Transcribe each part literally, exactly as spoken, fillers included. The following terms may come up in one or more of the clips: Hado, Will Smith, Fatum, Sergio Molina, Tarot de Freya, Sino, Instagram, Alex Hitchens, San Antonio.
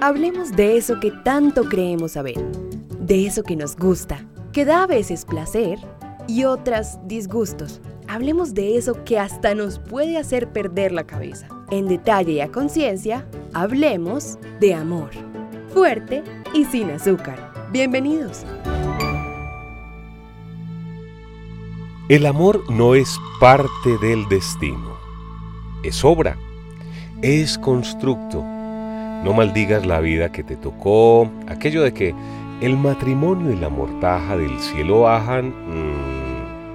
Hablemos de eso que tanto creemos saber, de eso que nos gusta, que da a veces placer y otras disgustos. Hablemos de eso que hasta nos puede hacer perder la cabeza. En detalle y a conciencia, hablemos de amor, fuerte y sin azúcar. ¡Bienvenidos! El amor no es parte del destino, es obra, es constructo. No maldigas la vida que te tocó, aquello de que el matrimonio y la mortaja del cielo bajan,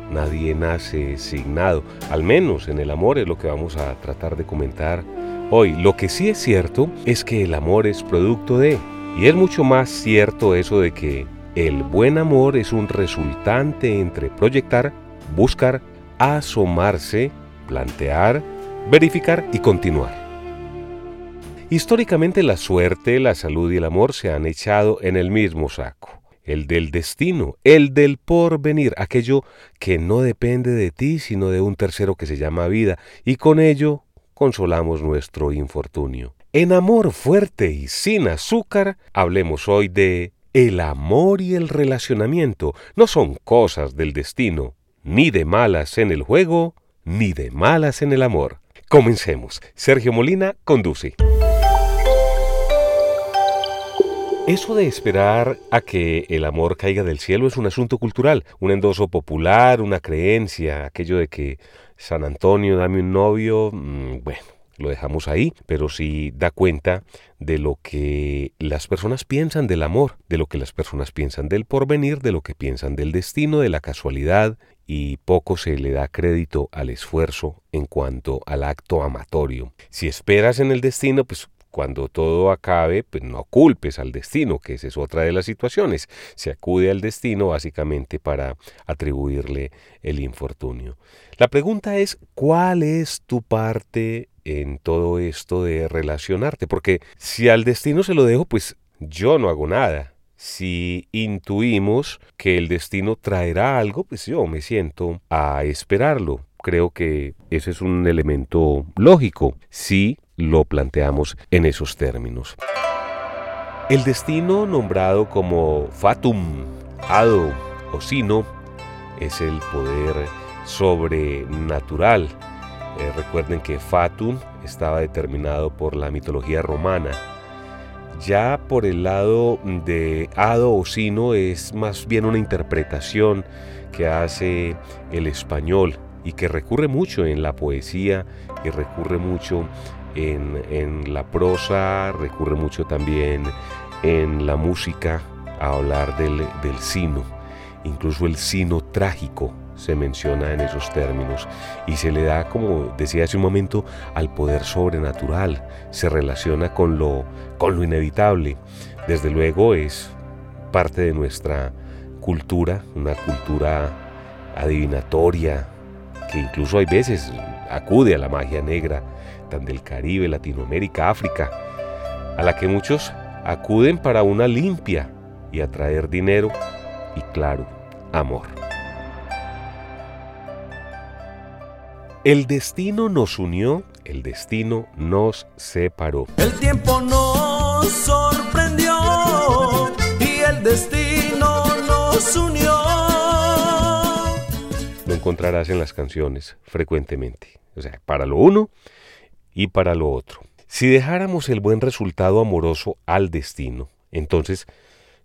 mmm, nadie nace asignado, al menos en el amor es lo que vamos a tratar de comentar hoy. Lo que sí es cierto es que el amor es producto de, y es mucho más cierto eso de que el buen amor es un resultante entre proyectar, buscar, asomarse, plantear, verificar y continuar. Históricamente la suerte, la salud y el amor se han echado en el mismo saco. El del destino, el del porvenir, aquello que no depende de ti sino de un tercero que se llama vida, y con ello consolamos nuestro infortunio. En amor fuerte y sin azúcar, hablemos hoy de el amor y el relacionamiento. No son cosas del destino, ni de malas en el juego, ni de malas en el amor. Comencemos. Sergio Molina conduce. Eso de esperar a que el amor caiga del cielo es un asunto cultural, un endoso popular, una creencia, aquello de que San Antonio dame un novio, mmm, bueno, lo dejamos ahí, pero sí da cuenta de lo que las personas piensan del amor, de lo que las personas piensan del porvenir, de lo que piensan del destino, de la casualidad, y poco se le da crédito al esfuerzo en cuanto al acto amatorio. Si esperas en el destino, pues cuando todo acabe, pues no culpes al destino, que esa es otra de las situaciones. Se acude al destino básicamente para atribuirle el infortunio. La pregunta es, ¿cuál es tu parte en todo esto de relacionarte? Porque si al destino se lo dejo, pues yo no hago nada. Si intuimos que el destino traerá algo, pues yo me siento a esperarlo. Creo que ese es un elemento lógico. Sí, lo planteamos en esos términos. El destino, nombrado como Fatum, Hado o Sino, es el poder sobrenatural. Eh, recuerden que Fatum estaba determinado por la mitología romana. Ya por el lado de Hado o Sino es más bien una interpretación que hace el español y que recurre mucho en la poesía y recurre mucho En, en la prosa, recurre mucho también en la música a hablar del, del sino. Incluso el sino trágico se menciona en esos términos y se le da, como decía hace un momento, al poder sobrenatural. Se relaciona con lo, con lo inevitable. Desde luego es parte de nuestra cultura, una cultura adivinatoria que incluso hay veces acude a la magia negra, tan del Caribe, Latinoamérica, África, a la que muchos acuden para una limpia y atraer dinero y, claro, amor. El destino nos unió, el destino nos separó. El tiempo nos sorprendió y el destino nos unió. Lo encontrarás en las canciones frecuentemente, o sea, para lo uno y para lo otro. Si dejáramos el buen resultado amoroso al destino, entonces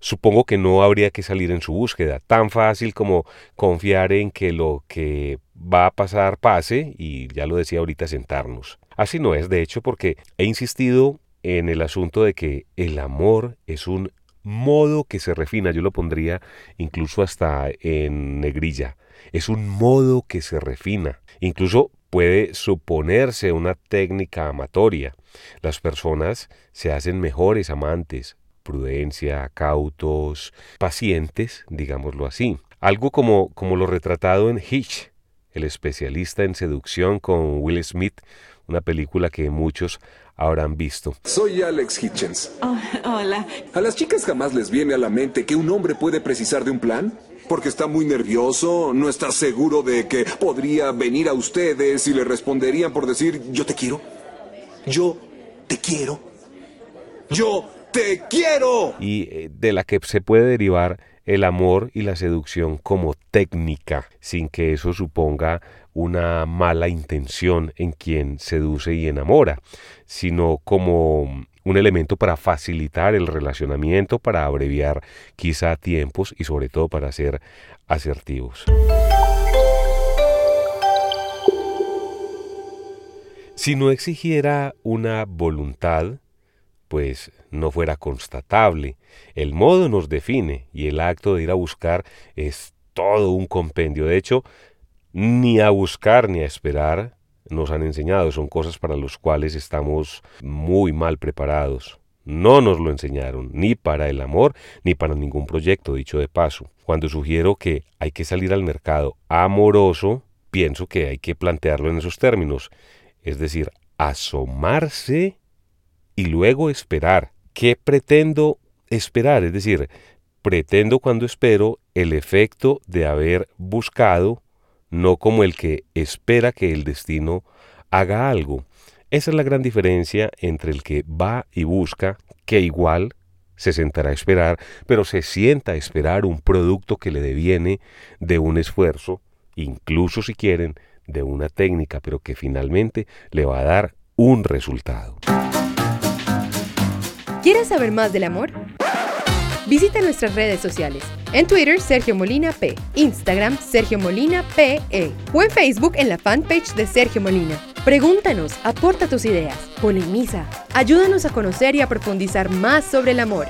supongo que no habría que salir en su búsqueda. Tan fácil como confiar en que lo que va a pasar pase y, ya lo decía ahorita, sentarnos. Así no es, de hecho, porque he insistido en el asunto de que el amor es un modo que se refina. Yo lo pondría incluso hasta en negrilla. Es un modo que se refina. Incluso puede suponerse una técnica amatoria. Las personas se hacen mejores amantes, prudencia, cautos, pacientes, digámoslo así. Algo como, como lo retratado en Hitch, el especialista en seducción, con Will Smith, una película que muchos habrán visto. Soy Alex Hitchens. Oh, hola. ¿A las chicas jamás les viene a la mente que un hombre puede precisar de un plan? Porque está muy nervioso, no está seguro de que podría venir a ustedes y le responderían por decir, yo te quiero, yo te quiero, yo ¡Te quiero! Y de la que se puede derivar el amor y la seducción como técnica, sin que eso suponga una mala intención en quien seduce y enamora, sino como un elemento para facilitar el relacionamiento, para abreviar quizá tiempos y sobre todo para ser asertivos. Si no exigiera una voluntad, pues no fuera constatable. El modo nos define y el acto de ir a buscar es todo un compendio. De hecho, ni a buscar ni a esperar nos han enseñado. Son cosas para las cuales estamos muy mal preparados. No nos lo enseñaron, ni para el amor, ni para ningún proyecto, dicho de paso. Cuando sugiero que hay que salir al mercado amoroso, pienso que hay que plantearlo en esos términos. Es decir, asomarse y luego esperar. ¿Qué pretendo esperar? Es decir, pretendo cuando espero el efecto de haber buscado, no como el que espera que el destino haga algo. Esa es la gran diferencia entre el que va y busca, que igual se sentará a esperar, pero se sienta a esperar un producto que le deviene de un esfuerzo, incluso si quieren, de una técnica, pero que finalmente le va a dar un resultado. ¿Quieres saber más del amor? Visita nuestras redes sociales. En Twitter, Sergio Molina P. Instagram, Sergio Molina P E. O en Facebook, en la fanpage de Sergio Molina. Pregúntanos, aporta tus ideas, polemiza. Ayúdanos a conocer y a profundizar más sobre el amor.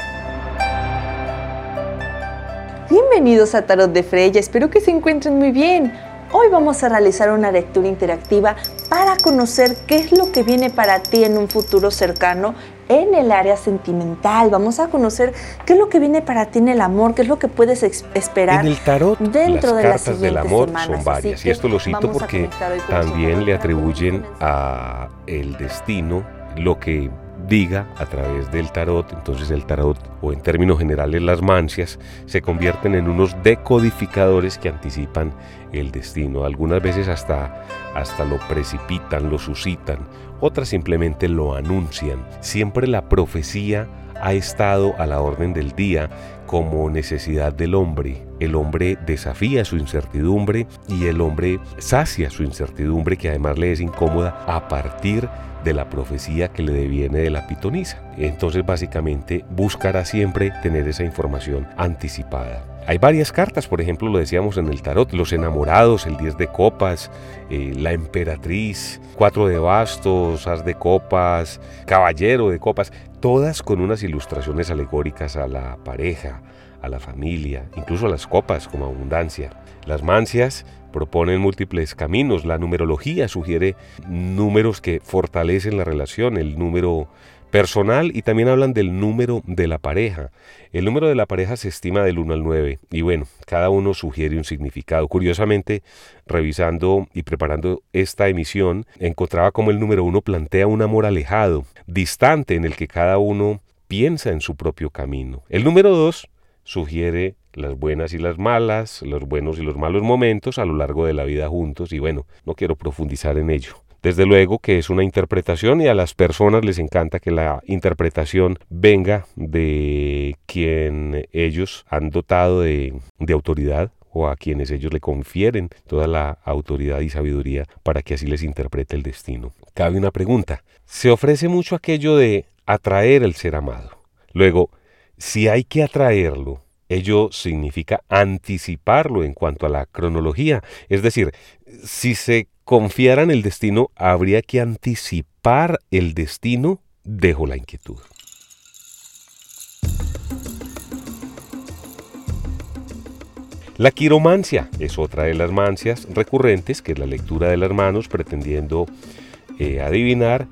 Bienvenidos a Tarot de Freya. Espero que se encuentren muy bien. Hoy vamos a realizar una lectura interactiva para conocer qué es lo que viene para ti en un futuro cercano en el área sentimental. Vamos a conocer qué es lo que viene para ti en el amor, qué es lo que puedes ex- esperar en el tarot, dentro de las siguientes semanas. Las cartas del amor son varias, y esto lo cito porque también le atribuyen a el destino lo que diga a través del tarot. Entonces el tarot, o en términos generales las mancias, se convierten en unos decodificadores que anticipan el destino. Algunas veces hasta, hasta lo precipitan, lo suscitan, otras simplemente lo anuncian. Siempre la profecía ha estado a la orden del día como necesidad del hombre. El hombre desafía su incertidumbre y el hombre sacia su incertidumbre, que además le es incómoda, a partir de la profecía que le deviene de la pitonisa. Entonces básicamente buscará siempre tener esa información anticipada. Hay varias cartas, por ejemplo, lo decíamos en el tarot, los enamorados, el diez de copas, eh, la emperatriz, cuatro de bastos, as de copas, caballero de copas, todas con unas ilustraciones alegóricas a la pareja, a la familia, incluso a las copas como abundancia. Las mancias proponen múltiples caminos. La numerología sugiere números que fortalecen la relación, el número personal, y también hablan del número de la pareja. El número de la pareja se estima del uno al nueve y bueno, cada uno sugiere un significado. Curiosamente, revisando y preparando esta emisión, encontraba como el número uno plantea un amor alejado, distante, en el que cada uno piensa en su propio camino. El número dos sugiere las buenas y las malas, los buenos y los malos momentos a lo largo de la vida juntos, y bueno, no quiero profundizar en ello. Desde luego que es una interpretación y a las personas les encanta que la interpretación venga de quien ellos han dotado de, de autoridad, o a quienes ellos le confieren toda la autoridad y sabiduría para que así les interprete el destino. Cabe una pregunta. Se ofrece mucho aquello de atraer al ser amado. Luego, si hay que atraerlo, ello significa anticiparlo en cuanto a la cronología. Es decir, si se confiara en el destino, habría que anticipar el destino. Dejo la inquietud. La quiromancia es otra de las mancias recurrentes, que es la lectura de las manos pretendiendo eh, adivinar.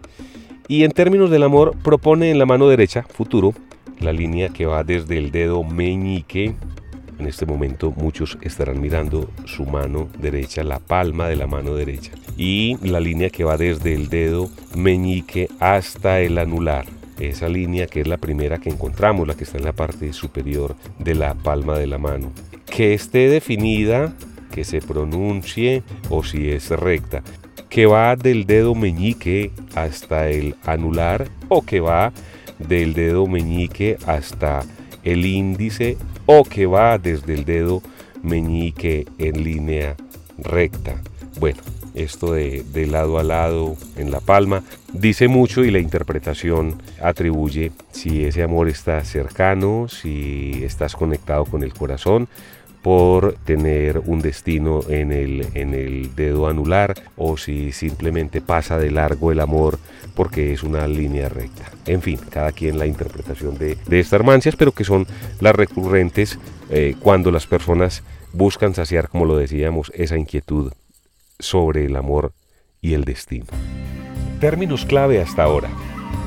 Y en términos del amor, propone en la mano derecha, futuro, la línea que va desde el dedo meñique. En este momento muchos estarán mirando su mano derecha, la palma de la mano derecha, y la línea que va desde el dedo meñique hasta el anular. Esa línea que es la primera que encontramos, la que está en la parte superior de la palma de la mano. Que esté definida, que se pronuncie, o si es recta, que va del dedo meñique hasta el anular, o que va del dedo meñique hasta el índice o que va desde el dedo meñique en línea recta. Bueno, esto de, de lado a lado en la palma dice mucho y la interpretación atribuye si ese amor está cercano, si estás conectado con el corazón por tener un destino en el, en el dedo anular o si simplemente pasa de largo el amor porque es una línea recta. En fin, cada quien la interpretación de, de estas mancias, pero que son las recurrentes eh, cuando las personas buscan saciar, como lo decíamos, esa inquietud sobre el amor y el destino. Términos clave hasta ahora.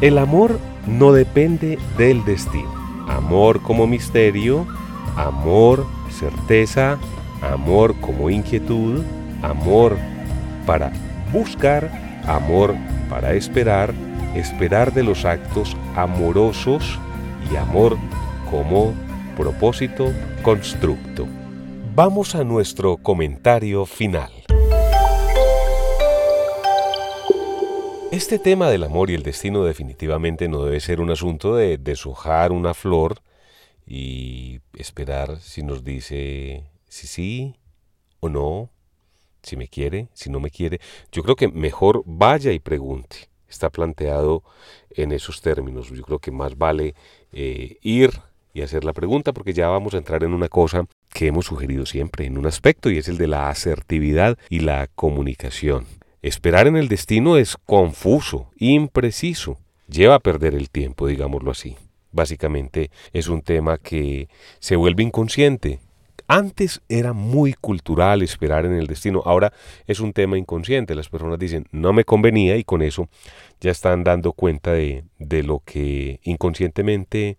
El amor no depende del destino. Amor como misterio, amor certeza, amor como inquietud, amor para buscar, amor para esperar, esperar de los actos amorosos y amor como propósito constructo. Vamos a nuestro comentario final. Este tema del amor y el destino definitivamente no debe ser un asunto de deshojar una flor y esperar si nos dice si sí o no, si me quiere, si no me quiere. Yo creo que mejor vaya y pregunte. Está planteado en esos términos. Yo creo que más vale eh, ir y hacer la pregunta, porque ya vamos a entrar en una cosa que hemos sugerido siempre, en un aspecto, y es el de la asertividad y la comunicación. Esperar en el destino es confuso, impreciso, lleva a perder el tiempo, digámoslo así. Básicamente es un tema que se vuelve inconsciente. Antes era muy cultural esperar en el destino, ahora es un tema inconsciente. Las personas dicen, no me convenía, y con eso ya están dando cuenta de, de lo que inconscientemente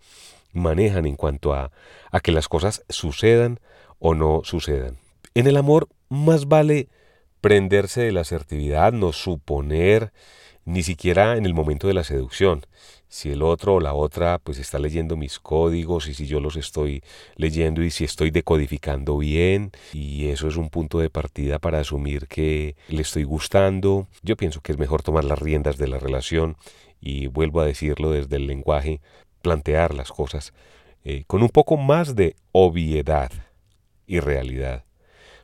manejan en cuanto a, a que las cosas sucedan o no sucedan. En el amor más vale prenderse de la asertividad, no suponer, ni siquiera en el momento de la seducción. Si el otro o la otra pues está leyendo mis códigos y si yo los estoy leyendo y si estoy decodificando bien, y eso es un punto de partida para asumir que le estoy gustando. Yo pienso que es mejor tomar las riendas de la relación y, vuelvo a decirlo desde el lenguaje, plantear las cosas eh, con un poco más de obviedad y realidad.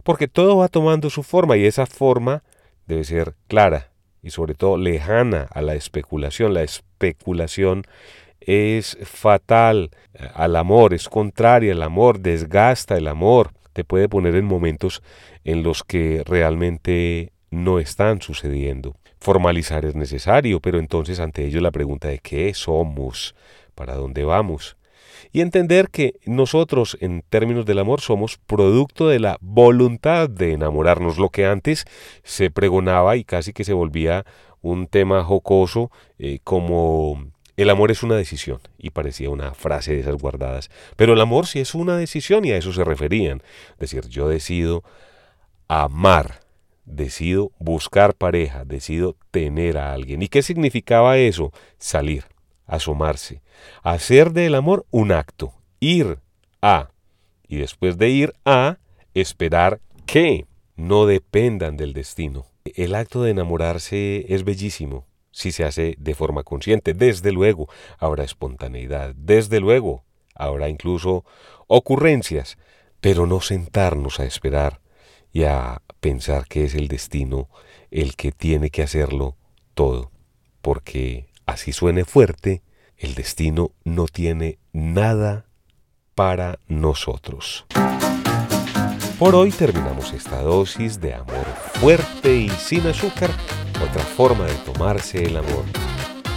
Porque todo va tomando su forma y esa forma debe ser clara y sobre todo lejana a la especulación. La especulación es fatal al amor, es contraria al amor, desgasta el amor, te puede poner en momentos en los que realmente no están sucediendo. Formalizar es necesario, pero entonces ante ello la pregunta de ¿qué somos? ¿Para dónde vamos? Y entender que nosotros, en términos del amor, somos producto de la voluntad de enamorarnos, lo que antes se pregonaba y casi que se volvía un tema jocoso, eh, como el amor es una decisión, y parecía una frase de esas guardadas. Pero el amor sí es una decisión y a eso se referían. Es decir, yo decido amar, decido buscar pareja, decido tener a alguien. ¿Y qué significaba eso? Salir. Asomarse, hacer del amor un acto, ir a, y después de ir a, esperar que no dependan del destino. El acto de enamorarse es bellísimo si se hace de forma consciente. Desde luego habrá espontaneidad, desde luego habrá incluso ocurrencias, pero no sentarnos a esperar y a pensar que es el destino el que tiene que hacerlo todo, porque así suene fuerte, el destino no tiene nada para nosotros. Por hoy terminamos esta dosis de amor fuerte y sin azúcar, otra forma de tomarse el amor.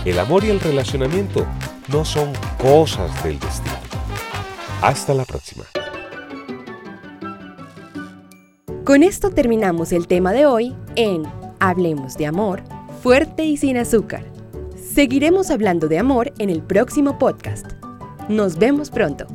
El amor y el relacionamiento no son cosas del destino. Hasta la próxima. Con esto terminamos el tema de hoy en Hablemos de Amor Fuerte y sin azúcar. Seguiremos hablando de amor en el próximo podcast. Nos vemos pronto.